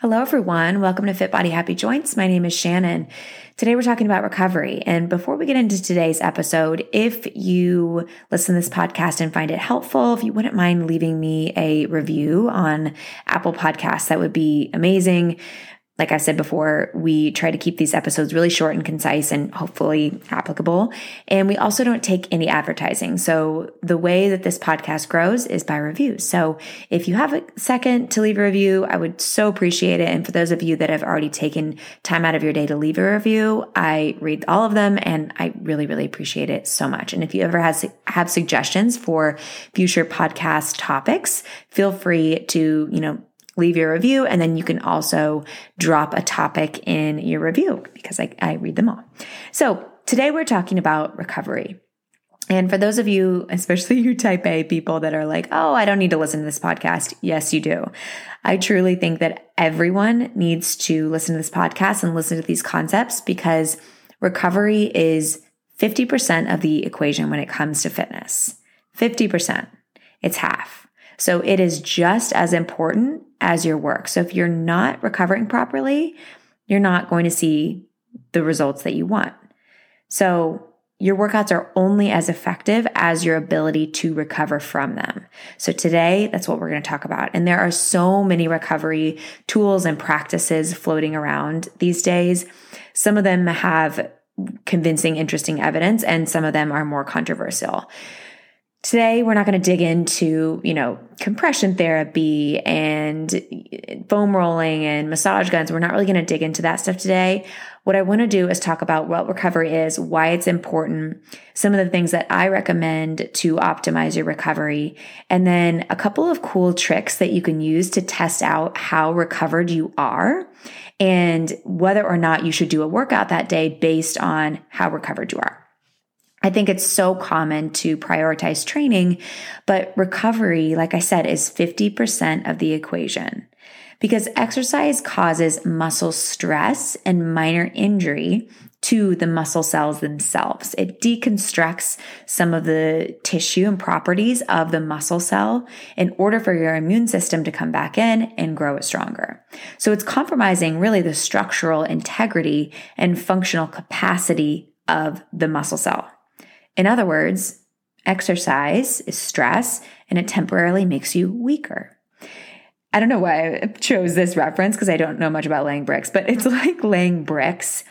Hello, everyone. Welcome to Fit Body Happy Joints. My name is Shannon. Today, we're talking about recovery. And before we get into today's episode, if you listen to this podcast and find it helpful, if you wouldn't mind leaving me a review on Apple Podcasts, that would be amazing. Like I said before, we try to keep these episodes really short and concise and hopefully applicable. And we also don't take any advertising. So the way that this podcast grows is by reviews. So if you have a second to leave a review, I would so appreciate it. And for those of you that have already taken time out of your day to leave a review, I read all of them and I really, really appreciate it so much. And if you ever have suggestions for future podcast topics, feel free to, leave your review, and then you can also drop a topic in your review because I read them all. So today we're talking about recovery. And for those of you, especially you type A people that are like, oh, I don't need to listen to this podcast. Yes, you do. I truly think that everyone needs to listen to this podcast and listen to these concepts because recovery is 50% of the equation when it comes to fitness. 50%. It's half. So it is just as important as your work. So if you're not recovering properly, you're not going to see the results that you want. So your workouts are only as effective as your ability to recover from them. So today, that's what we're going to talk about. And there are so many recovery tools and practices floating around these days. Some of them have convincing, interesting evidence, and some of them are more controversial. Today, we're not going to dig into, compression therapy and foam rolling and massage guns. We're not really going to dig into that stuff today. What I want to do is talk about what recovery is, why it's important, some of the things that I recommend to optimize your recovery, and then a couple of cool tricks that you can use to test out how recovered you are and whether or not you should do a workout that day based on how recovered you are. I think it's so common to prioritize training, but recovery, like I said, is 50% of the equation because exercise causes muscle stress and minor injury to the muscle cells themselves. It deconstructs some of the tissue and properties of the muscle cell in order for your immune system to come back in and grow it stronger. So it's compromising really the structural integrity and functional capacity of the muscle cell. In other words, exercise is stress and it temporarily makes you weaker. I don't know why I chose this reference because I don't know much about laying bricks, but it's like laying bricks.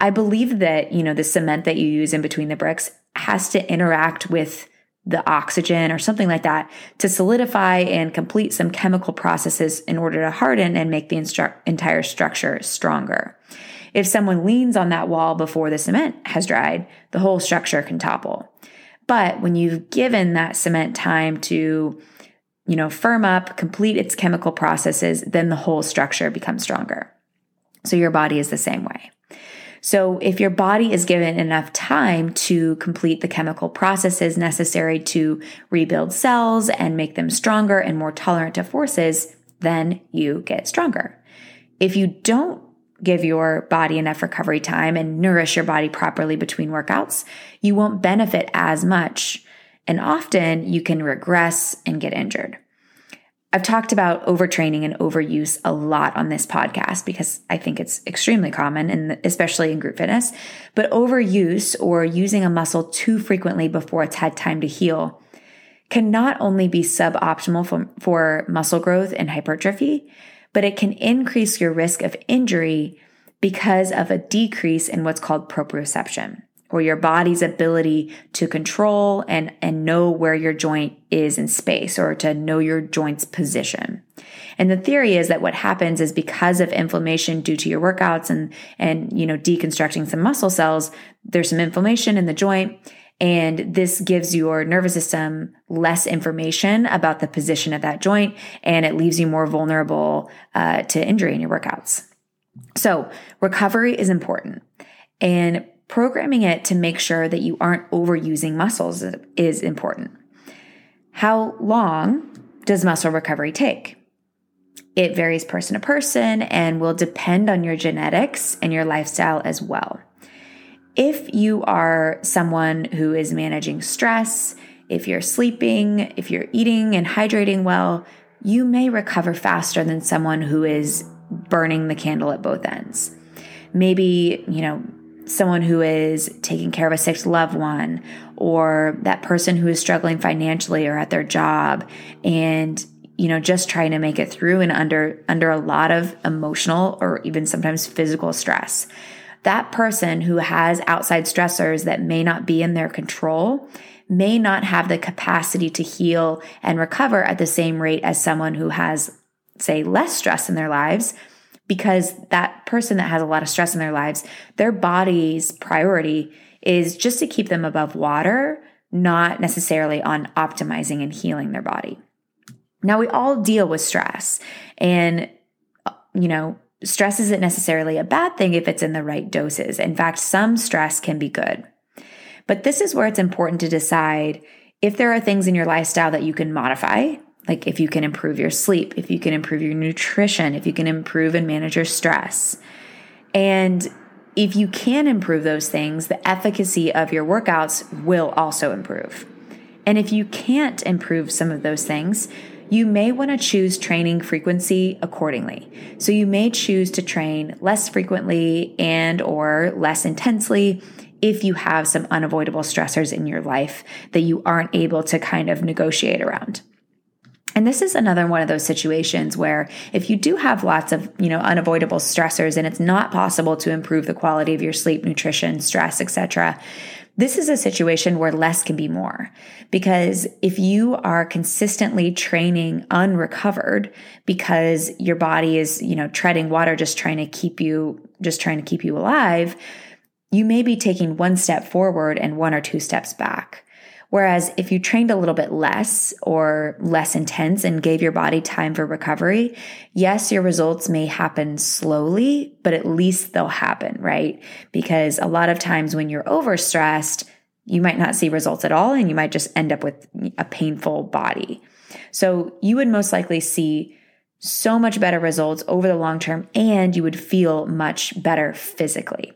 I believe that, the cement that you use in between the bricks has to interact with the oxygen or something like that to solidify and complete some chemical processes in order to harden and make the entire structure stronger. If someone leans on that wall before the cement has dried, the whole structure can topple. But when you've given that cement time to, firm up, complete its chemical processes, then the whole structure becomes stronger. So your body is the same way. So if your body is given enough time to complete the chemical processes necessary to rebuild cells and make them stronger and more tolerant to forces, then you get stronger. If you don't give your body enough recovery time and nourish your body properly between workouts, you won't benefit as much. And often you can regress and get injured. I've talked about overtraining and overuse a lot on this podcast because I think it's extremely common, and especially in group fitness. But overuse, or using a muscle too frequently before it's had time to heal, can not only be suboptimal for muscle growth and hypertrophy, but it can increase your risk of injury because of a decrease in what's called proprioception, or your body's ability to control and know where your joint is in space, or to know your joint's position. And the theory is that what happens is because of inflammation due to your workouts and deconstructing some muscle cells, there's some inflammation in the joint, and this gives your nervous system less information about the position of that joint, and it leaves you more vulnerable to injury in your workouts. So recovery is important, and programming it to make sure that you aren't overusing muscles is important. How long does muscle recovery take? It varies person to person and will depend on your genetics and your lifestyle as well. If you are someone who is managing stress, if you're sleeping, if you're eating and hydrating well, you may recover faster than someone who is burning the candle at both ends. Maybe, someone who is taking care of a sick loved one, or that person who is struggling financially or at their job and, just trying to make it through and under a lot of emotional or even sometimes physical stress. That person who has outside stressors that may not be in their control may not have the capacity to heal and recover at the same rate as someone who has, say, less stress in their lives, because that person that has a lot of stress in their lives, their body's priority is just to keep them above water, not necessarily on optimizing and healing their body. Now, we all deal with stress, and, stress isn't necessarily a bad thing if it's in the right doses. In fact, some stress can be good. But this is where it's important to decide if there are things in your lifestyle that you can modify, like if you can improve your sleep, if you can improve your nutrition, if you can improve and manage your stress. And if you can improve those things, the efficacy of your workouts will also improve. And if you can't improve some of those things, you may want to choose training frequency accordingly. So you may choose to train less frequently and or less intensely if you have some unavoidable stressors in your life that you aren't able to kind of negotiate around. And this is another one of those situations where if you do have lots of, unavoidable stressors and it's not possible to improve the quality of your sleep, nutrition, stress, etc., this is a situation where less can be more, because if you are consistently training unrecovered because your body is, treading water, just trying to keep you alive, you may be taking one step forward and one or two steps back. Whereas if you trained a little bit less or less intense and gave your body time for recovery, yes, your results may happen slowly, but at least they'll happen, right? Because a lot of times when you're overstressed, you might not see results at all, and you might just end up with a painful body. So you would most likely see so much better results over the long term, and you would feel much better physically,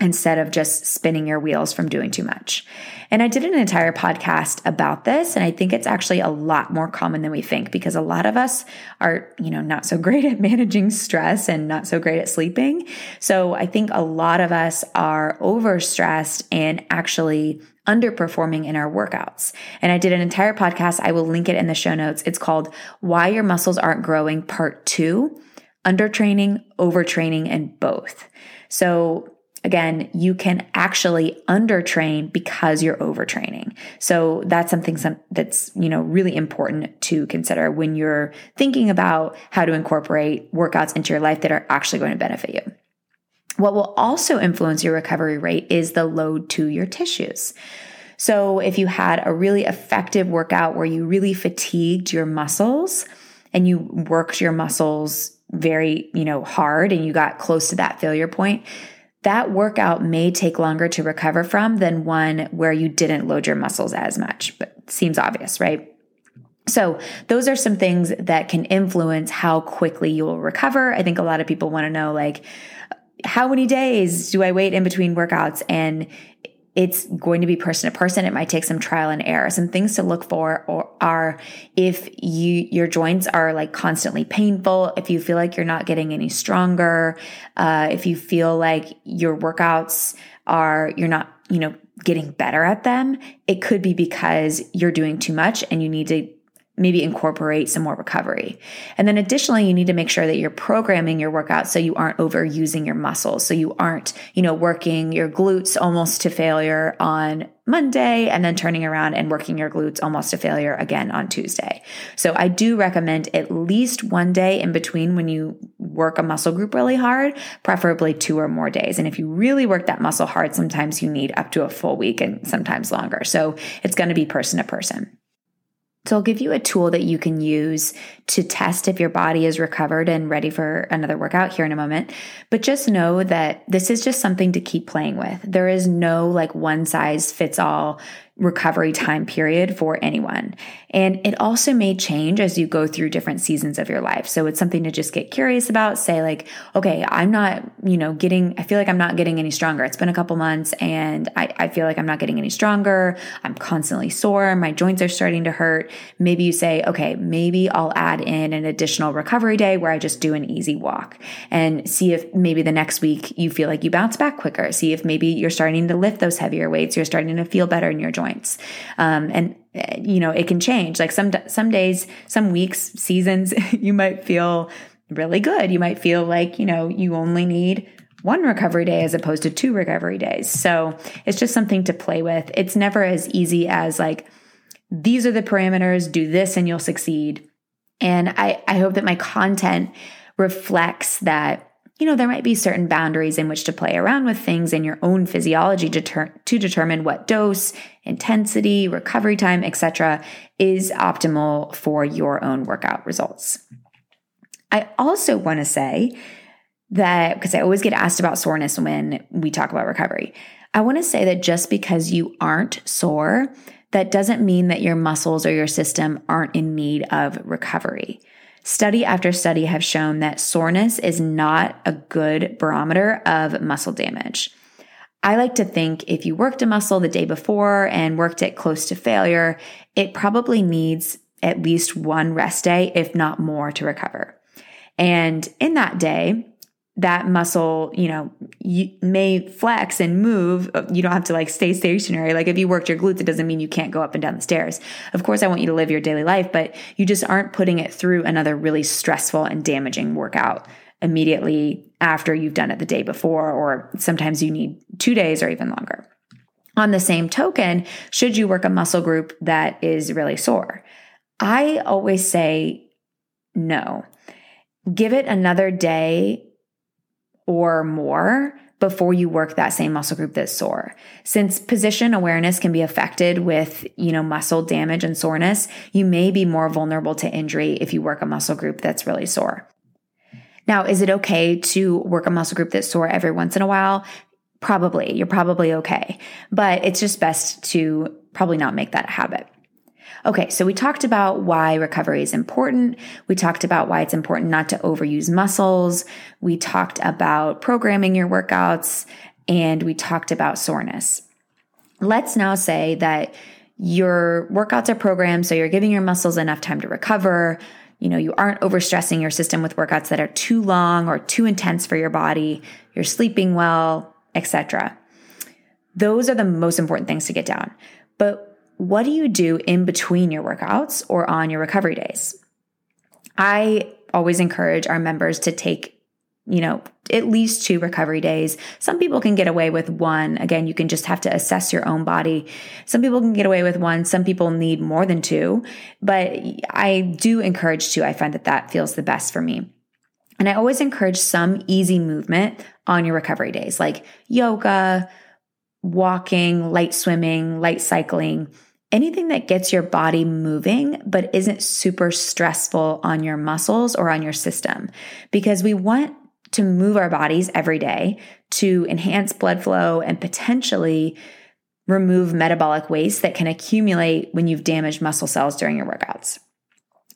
instead of just spinning your wheels from doing too much. And I did an entire podcast about this, and I think it's actually a lot more common than we think, because a lot of us are, not so great at managing stress and not so great at sleeping. So I think a lot of us are overstressed and actually underperforming in our workouts. And I did an entire podcast. I will link it in the show notes. It's called Why Your Muscles Aren't Growing Part 2, Undertraining, Overtraining, and Both. So again, you can actually undertrain because you're overtraining. So that's something that's, really important to consider when you're thinking about how to incorporate workouts into your life that are actually going to benefit you. What will also influence your recovery rate is the load to your tissues. So if you had a really effective workout where you really fatigued your muscles and you worked your muscles very, hard, and you got close to that failure point, that workout may take longer to recover from than one where you didn't load your muscles as much, but seems obvious, right? So those are some things that can influence how quickly you will recover. I think a lot of people want to know, like, how many days do I wait in between workouts? And it's going to be person to person. It might take some trial and error. Some things to look for are if your joints are like constantly painful, if you feel like you're not getting any stronger, if you feel like your workouts you're not, getting better at them, it could be because you're doing too much and you need to maybe incorporate some more recovery. And then additionally, you need to make sure that you're programming your workout so you aren't overusing your muscles. So you aren't, working your glutes almost to failure on Monday and then turning around and working your glutes almost to failure again on Tuesday. So I do recommend at least one day in between when you work a muscle group really hard, preferably 2 or more days. And if you really work that muscle hard, sometimes you need up to a full week and sometimes longer. So it's going to be person to person. So I'll give you a tool that you can use to test if your body is recovered and ready for another workout here in a moment. But just know that this is just something to keep playing with. There is no like one size fits all recovery time period for anyone. And it also may change as you go through different seasons of your life. So it's something to just get curious about. Say like, okay, I'm not, I feel like I'm not getting any stronger. It's been a couple months and I feel like I'm not getting any stronger. I'm constantly sore. My joints are starting to hurt. Maybe you say, okay, maybe I'll add add in an additional recovery day where I just do an easy walk and see if maybe the next week you feel like you bounce back quicker. See if maybe you're starting to lift those heavier weights. You're starting to feel better in your joints. And you know, it can change. Like some days, some weeks, seasons, you might feel really good. You might feel like, you know, you only need one recovery day as opposed to two recovery days. So it's just something to play with. It's never as easy as like, these are the parameters, do this and you'll succeed. And I hope that my content reflects that, you know, there might be certain boundaries in which to play around with things in your own physiology to determine what dose, intensity, recovery time, etc., is optimal for your own workout results. I also want to say that, because I always get asked about soreness when we talk about recovery, I want to say that just because you aren't sore, that doesn't mean that your muscles or your system aren't in need of recovery. Study after study have shown that soreness is not a good barometer of muscle damage. I like to think if you worked a muscle the day before and worked it close to failure, it probably needs at least one rest day, if not more, to recover. And in that day, that muscle, you know, you may flex and move. You don't have to like stay stationary. Like if you worked your glutes, it doesn't mean you can't go up and down the stairs. Of course, I want you to live your daily life, but you just aren't putting it through another really stressful and damaging workout immediately after you've done it the day before, or sometimes you need 2 days or even longer. On the same token, should you work a muscle group that is really sore? I always say no. Give it another day or more before you work that same muscle group that's sore. Since position awareness can be affected with, you know, muscle damage and soreness, you may be more vulnerable to injury if you work a muscle group that's really sore. Now, is it okay to work a muscle group that's sore every once in a while? Probably. You're probably okay. But it's just best to probably not make that a habit. Okay, so we talked about why recovery is important. We talked about why it's important not to overuse muscles. We talked about programming your workouts, and we talked about soreness. Let's now say that your workouts are programmed, so you're giving your muscles enough time to recover. You know, you aren't overstressing your system with workouts that are too long or too intense for your body. You're sleeping well, etc. Those are the most important things to get down. But what do you do in between your workouts or on your recovery days? I always encourage our members to take, you know, at least 2 recovery days. Some people can get away with 1. Again, you can just have to assess your own body. Some people can get away with 1. Some people need more than 2, but I do encourage 2. I find that that feels the best for me. And I always encourage some easy movement on your recovery days, like yoga, walking, light swimming, light cycling, anything that gets your body moving but isn't super stressful on your muscles or on your system, because we want to move our bodies every day to enhance blood flow and potentially remove metabolic waste that can accumulate when you've damaged muscle cells during your workouts.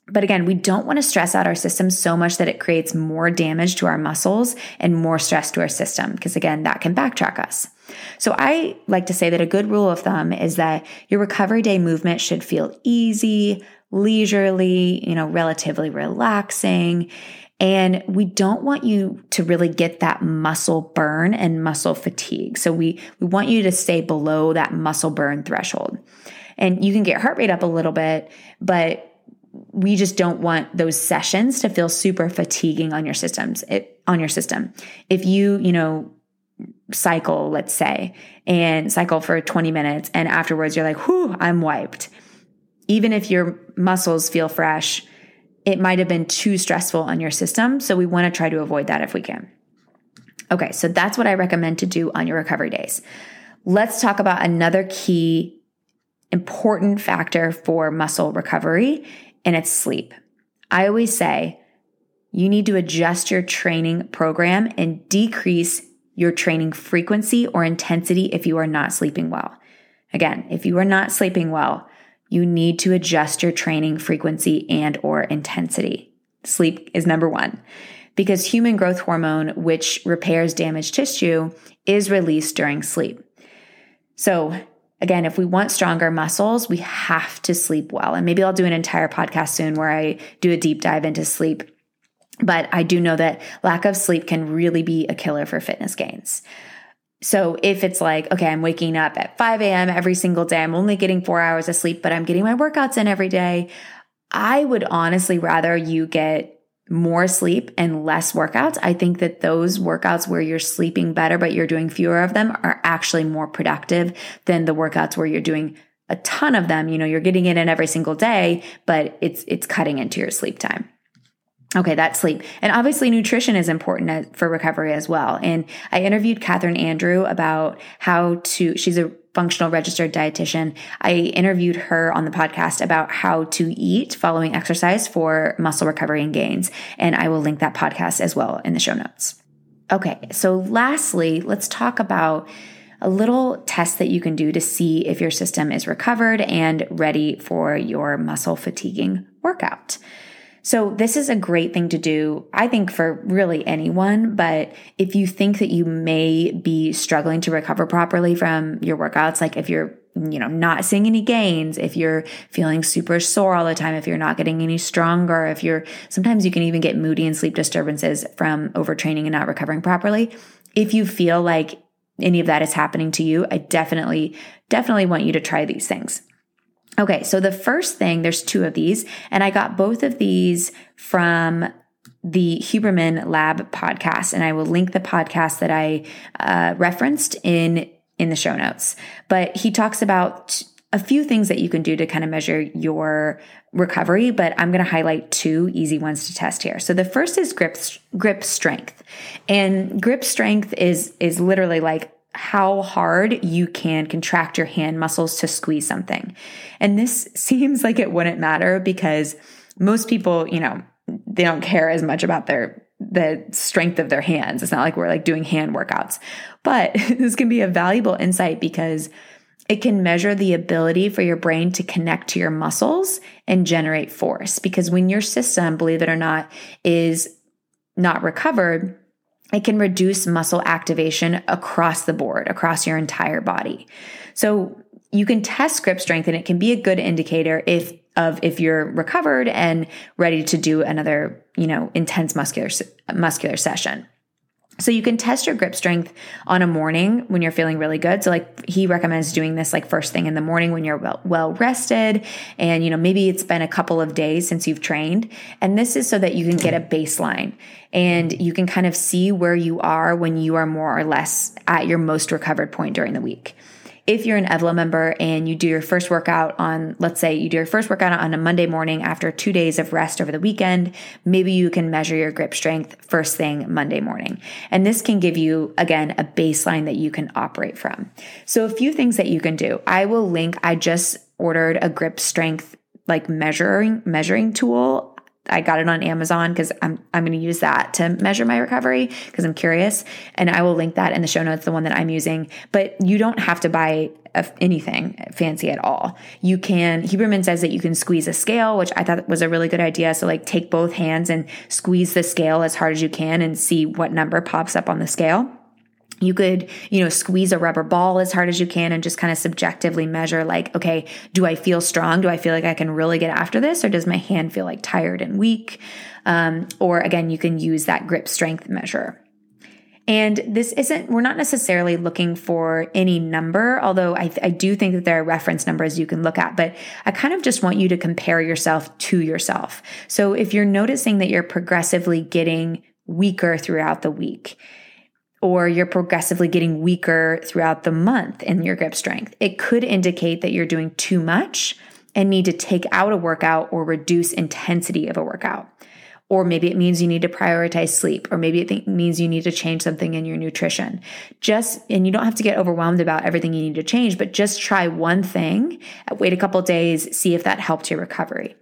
But again, we don't want to stress out our system so much that it creates more damage to our muscles and more stress to our system, because again, that can backtrack us. So I like to say that a good rule of thumb is that your recovery day movement should feel easy, leisurely, you know, relatively relaxing. And we don't want you to really get that muscle burn and muscle fatigue. So we want you to stay below that muscle burn threshold. And you can get heart rate up a little bit, but we just don't want those sessions to feel super fatiguing on your systems, on your system. If you know, cycle, let's say, and cycle for 20 minutes, and afterwards you're like, whew, I'm wiped. Even if your muscles feel fresh, it might have been too stressful on your system. So we want to try to avoid that if we can. Okay, so that's what I recommend to do on your recovery days. Let's talk about another key important factor for muscle recovery, and it's sleep. I always say you need to adjust your training program and decrease your training frequency or intensity if you are not sleeping well. Again, if you are not sleeping well, you need to adjust your training frequency and or intensity. Sleep is number one, because human growth hormone, which repairs damaged tissue, is released during sleep. So Again, if we want stronger muscles, we have to sleep well. And maybe I'll do an entire podcast soon where I do a deep dive into sleep. But I do know that lack of sleep can really be a killer for fitness gains. So if it's like, okay, I'm waking up at 5 a.m. every single day, I'm only getting 4 hours of sleep, but I'm getting my workouts in every day, I would honestly rather you get more sleep and less workouts. I think that those workouts where you're sleeping better, but you're doing fewer of them are actually more productive than the workouts where you're doing a ton of them. You know, you're getting it in every single day, but it's cutting into your sleep time. Okay, that's sleep. And obviously nutrition is important for recovery as well. And I interviewed Catherine Andrew about she's a functional registered dietitian. I interviewed her on the podcast about how to eat following exercise for muscle recovery and gains. And I will link that podcast as well in the show notes. Okay, so lastly, let's talk about a little test that you can do to see if your system is recovered and ready for your muscle fatiguing workout. So this is a great thing to do, I think, for really anyone, but if you think that you may be struggling to recover properly from your workouts, like if you're, not seeing any gains, if you're feeling super sore all the time, if you're not getting any stronger, sometimes you can even get moody and sleep disturbances from overtraining and not recovering properly. If you feel like any of that is happening to you, I definitely want you to try these things. Okay, so the first thing, there's two of these, and I got both of these from the Huberman Lab podcast, and I will link the podcast that I referenced in the show notes. But he talks about a few things that you can do to kind of measure your recovery, but I'm going to highlight two easy ones to test here. So the first is grip strength, and grip strength is literally like how hard you can contract your hand muscles to squeeze something. And this seems like it wouldn't matter because most people, they don't care as much about the strength of their hands. It's not like we're like doing hand workouts, but this can be a valuable insight because it can measure the ability for your brain to connect to your muscles and generate force. Because when your system, believe it or not, is not recovered, it can reduce muscle activation across the board, across your entire body. So you can test grip strength, and it can be a good indicator if you're recovered and ready to do another, intense muscular session. So you can test your grip strength on a morning when you're feeling really good. So like he recommends doing this like first thing in the morning when you're well rested and, maybe it's been a couple of days since you've trained. And this is so that you can get a baseline and you can kind of see where you are when you are more or less at your most recovered point during the week. If you're an Evlo member and you do your first workout on a Monday morning after 2 days of rest over the weekend, maybe you can measure your grip strength first thing Monday morning. And this can give you, again, a baseline that you can operate from. So a few things that you can do. I will link, I just ordered a grip strength like measuring tool. I got it on Amazon because I'm going to use that to measure my recovery because I'm curious. And I will link that in the show notes, the one that I'm using. But you don't have to buy anything fancy at all. You can, Huberman says that you can squeeze a scale, which I thought was a really good idea. So like take both hands and squeeze the scale as hard as you can and see what number pops up on the scale. You could, squeeze a rubber ball as hard as you can and just kind of subjectively measure like, okay, do I feel strong? Do I feel like I can really get after this? Or does my hand feel like tired and weak? Or again, you can use that grip strength measure. And we're not necessarily looking for any number, although I do think that there are reference numbers you can look at, but I kind of just want you to compare yourself to yourself. So if you're noticing that you're progressively getting weaker throughout the week, or you're progressively getting weaker throughout the month in your grip strength, it could indicate that you're doing too much and need to take out a workout or reduce intensity of a workout. Or maybe it means you need to prioritize sleep, or maybe it means you need to change something in your nutrition. And you don't have to get overwhelmed about everything you need to change, but just try one thing, wait a couple days, see if that helped your recovery.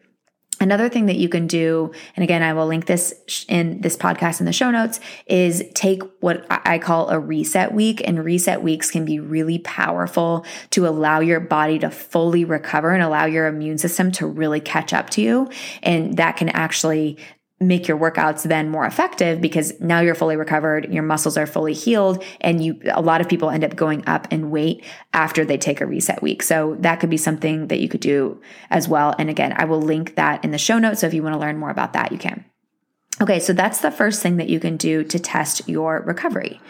Another thing that you can do, and again, I will link this in this podcast in the show notes, is take what I call a reset week. And reset weeks can be really powerful to allow your body to fully recover and allow your immune system to really catch up to you. And that can actually make your workouts then more effective, because now you're fully recovered, your muscles are fully healed, and a lot of people end up going up in weight after they take a reset week. So that could be something that you could do as well. And again, I will link that in the show notes. So if you want to learn more about that, you can. Okay, so that's the first thing that you can do to test your recovery.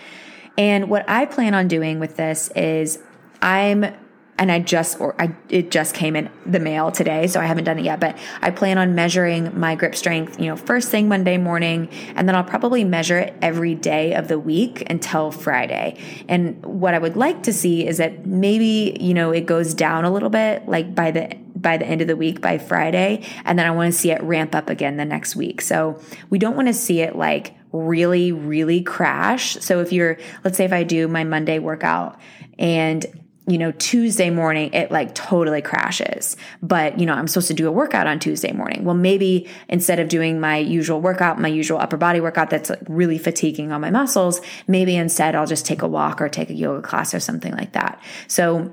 And what I plan on doing with this is it just came in the mail today, so I haven't done it yet, but I plan on measuring my grip strength, first thing Monday morning, and then I'll probably measure it every day of the week until Friday. And what I would like to see is that maybe, it goes down a little bit, like by the end of the week, by Friday, and then I want to see it ramp up again the next week. So we don't want to see it like really, really crash. So let's say if I do my Monday workout and Tuesday morning, it like totally crashes, but I'm supposed to do a workout on Tuesday morning. Well, maybe instead of doing my usual upper body workout, that's like really fatiguing on my muscles, maybe instead I'll just take a walk or take a yoga class or something like that. So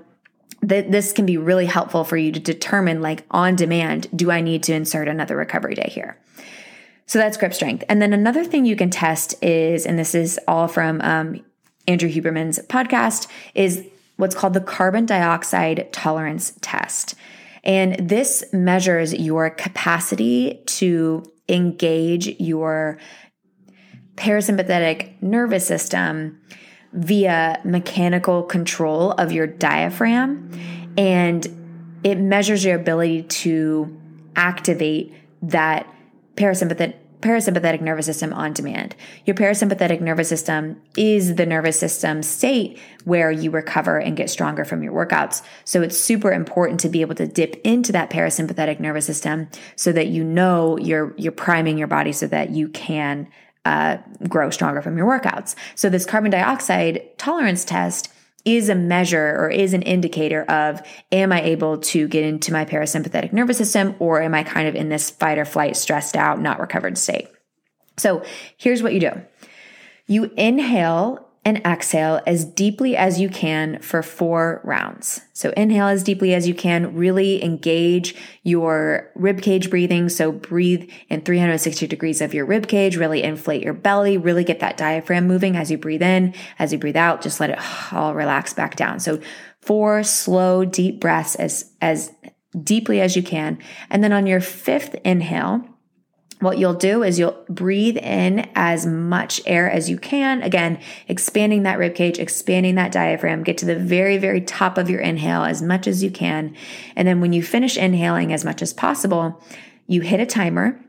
this can be really helpful for you to determine, like, on demand, do I need to insert another recovery day here? So that's grip strength. And then another thing you can test is, and this is all from Andrew Huberman's podcast, is what's called the carbon dioxide tolerance test. And this measures your capacity to engage your parasympathetic nervous system via mechanical control of your diaphragm. And it measures your ability to activate that parasympathetic nervous system on demand. Your parasympathetic nervous system is the nervous system state where you recover and get stronger from your workouts. So it's super important to be able to dip into that parasympathetic nervous system so that you're priming your body so that you can grow stronger from your workouts. So this carbon dioxide tolerance test is a measure or is an indicator of, am I able to get into my parasympathetic nervous system, or am I kind of in this fight or flight, stressed out, not recovered state? So here's what you do. You inhale and exhale as deeply as you can for 4 rounds. So inhale as deeply as you can, really engage your ribcage breathing. So breathe in 360 degrees of your ribcage, really inflate your belly, really get that diaphragm moving as you breathe in, as you breathe out, just let it all relax back down. So 4 slow, deep breaths as deeply as you can. And then on your 5th inhale, what you'll do is you'll breathe in as much air as you can. Again, expanding that ribcage, expanding that diaphragm, get to the very, very top of your inhale as much as you can. And then when you finish inhaling as much as possible, you hit a timer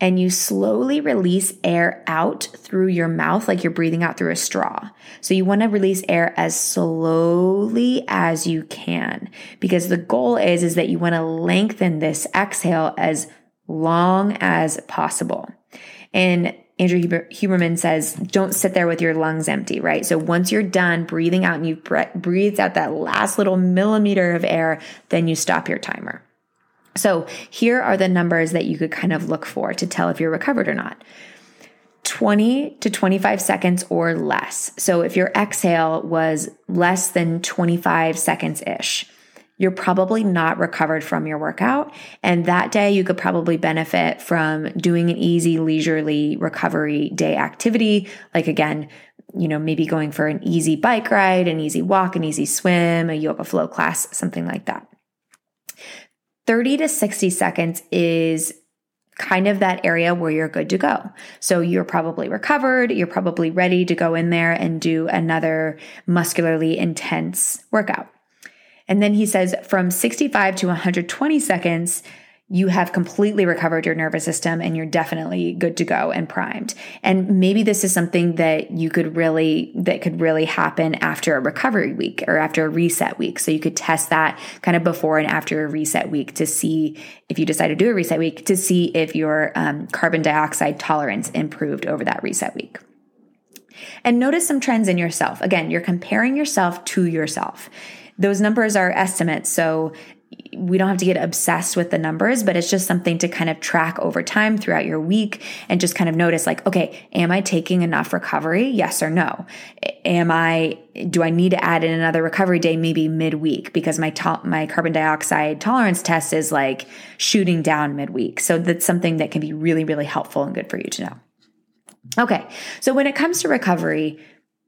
and you slowly release air out through your mouth like you're breathing out through a straw. So you want to release air as slowly as you can, because the goal is that you want to lengthen this exhale as long as possible. And Andrew Huberman says, don't sit there with your lungs empty, right? So once you're done breathing out and you've breathed out that last little millimeter of air, then you stop your timer. So here are the numbers that you could kind of look for to tell if you're recovered or not. 20 to 25 seconds or less. So if your exhale was less than 25 seconds-ish, you're probably not recovered from your workout. And that day you could probably benefit from doing an easy, leisurely recovery day activity. Like, again, maybe going for an easy bike ride, an easy walk, an easy swim, a yoga flow class, something like that. 30 to 60 seconds is kind of that area where you're good to go. So you're probably recovered. You're probably ready to go in there and do another muscularly intense workout. And then he says from 65 to 120 seconds, you have completely recovered your nervous system and you're definitely good to go and primed. And maybe this is something that could really happen after a recovery week or after a reset week. So you could test that kind of before and after a reset week to see, if you decide to do a reset week, to see if your carbon dioxide tolerance improved over that reset week. And notice some trends in yourself. Again, you're comparing yourself to yourself. Those numbers are estimates. So we don't have to get obsessed with the numbers, but it's just something to kind of track over time throughout your week and just kind of notice like, okay, am I taking enough recovery? Yes or no? Do I need to add in another recovery day maybe midweek because my carbon dioxide tolerance test is like shooting down midweek. So that's something that can be really, really helpful and good for you to know. Okay. So when it comes to recovery,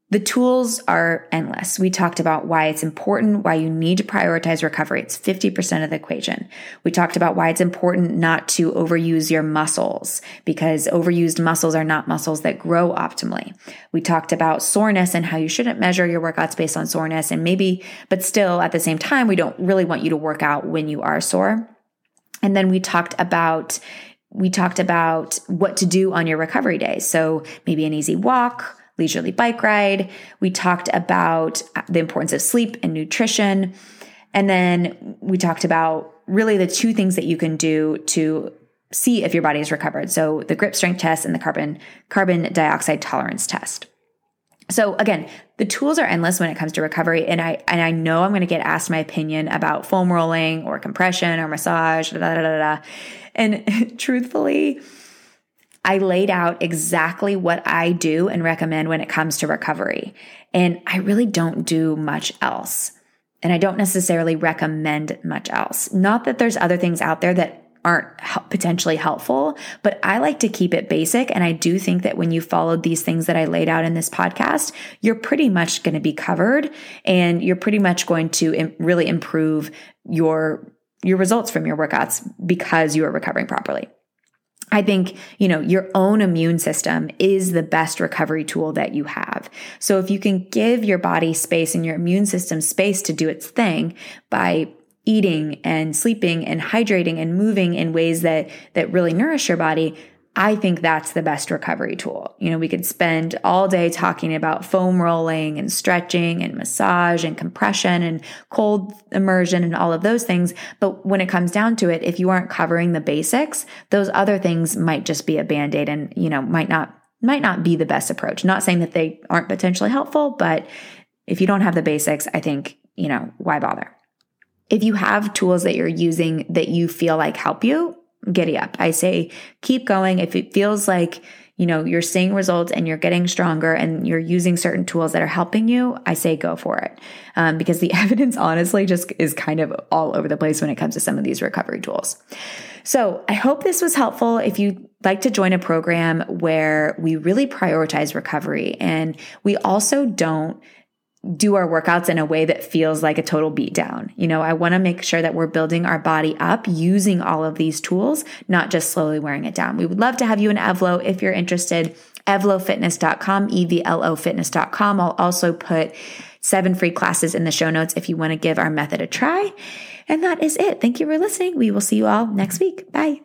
the tools are endless. We talked about why it's important, why you need to prioritize recovery. It's 50% of the equation. We talked about why it's important not to overuse your muscles because overused muscles are not muscles that grow optimally. We talked about soreness and how you shouldn't measure your workouts based on soreness but still at the same time, we don't really want you to work out when you are sore. And then we talked about what to do on your recovery day. So maybe an easy walk, leisurely bike ride. We talked about the importance of sleep and nutrition. And then we talked about really the two things that you can do to see if your body is recovered. So the grip strength test and the carbon dioxide tolerance test. So again, the tools are endless when it comes to recovery. And I know I'm going to get asked my opinion about foam rolling or compression or massage, And truthfully, I laid out exactly what I do and recommend when it comes to recovery. And I really don't do much else. And I don't necessarily recommend much else. Not that there's other things out there that aren't potentially helpful, but I like to keep it basic. And I do think that when you followed these things that I laid out in this podcast, you're pretty much going to be covered and you're pretty much going to really improve your results from your workouts because you are recovering properly. I think, your own immune system is the best recovery tool that you have. So if you can give your body space and your immune system space to do its thing by eating and sleeping and hydrating and moving in ways that really nourish your body, I think that's the best recovery tool. We could spend all day talking about foam rolling and stretching and massage and compression and cold immersion and all of those things. But when it comes down to it, if you aren't covering the basics, those other things might just be a Band-Aid and, might not be the best approach. Not saying that they aren't potentially helpful, but if you don't have the basics, I think, why bother? If you have tools that you're using that you feel like help you, giddy up. I say, keep going. If it feels like, you're seeing results and you're getting stronger and you're using certain tools that are helping you, I say, go for it. Because the evidence honestly just is kind of all over the place when it comes to some of these recovery tools. So I hope this was helpful. If you'd like to join a program where we really prioritize recovery and we also don't do our workouts in a way that feels like a total beatdown. I want to make sure that we're building our body up using all of these tools, not just slowly wearing it down. We would love to have you in Evlo if you're interested. Evlofitness.com, evlofitness.com. I'll also put 7 free classes in the show notes if you want to give our method a try. And that is it. Thank you for listening. We will see you all next week. Bye.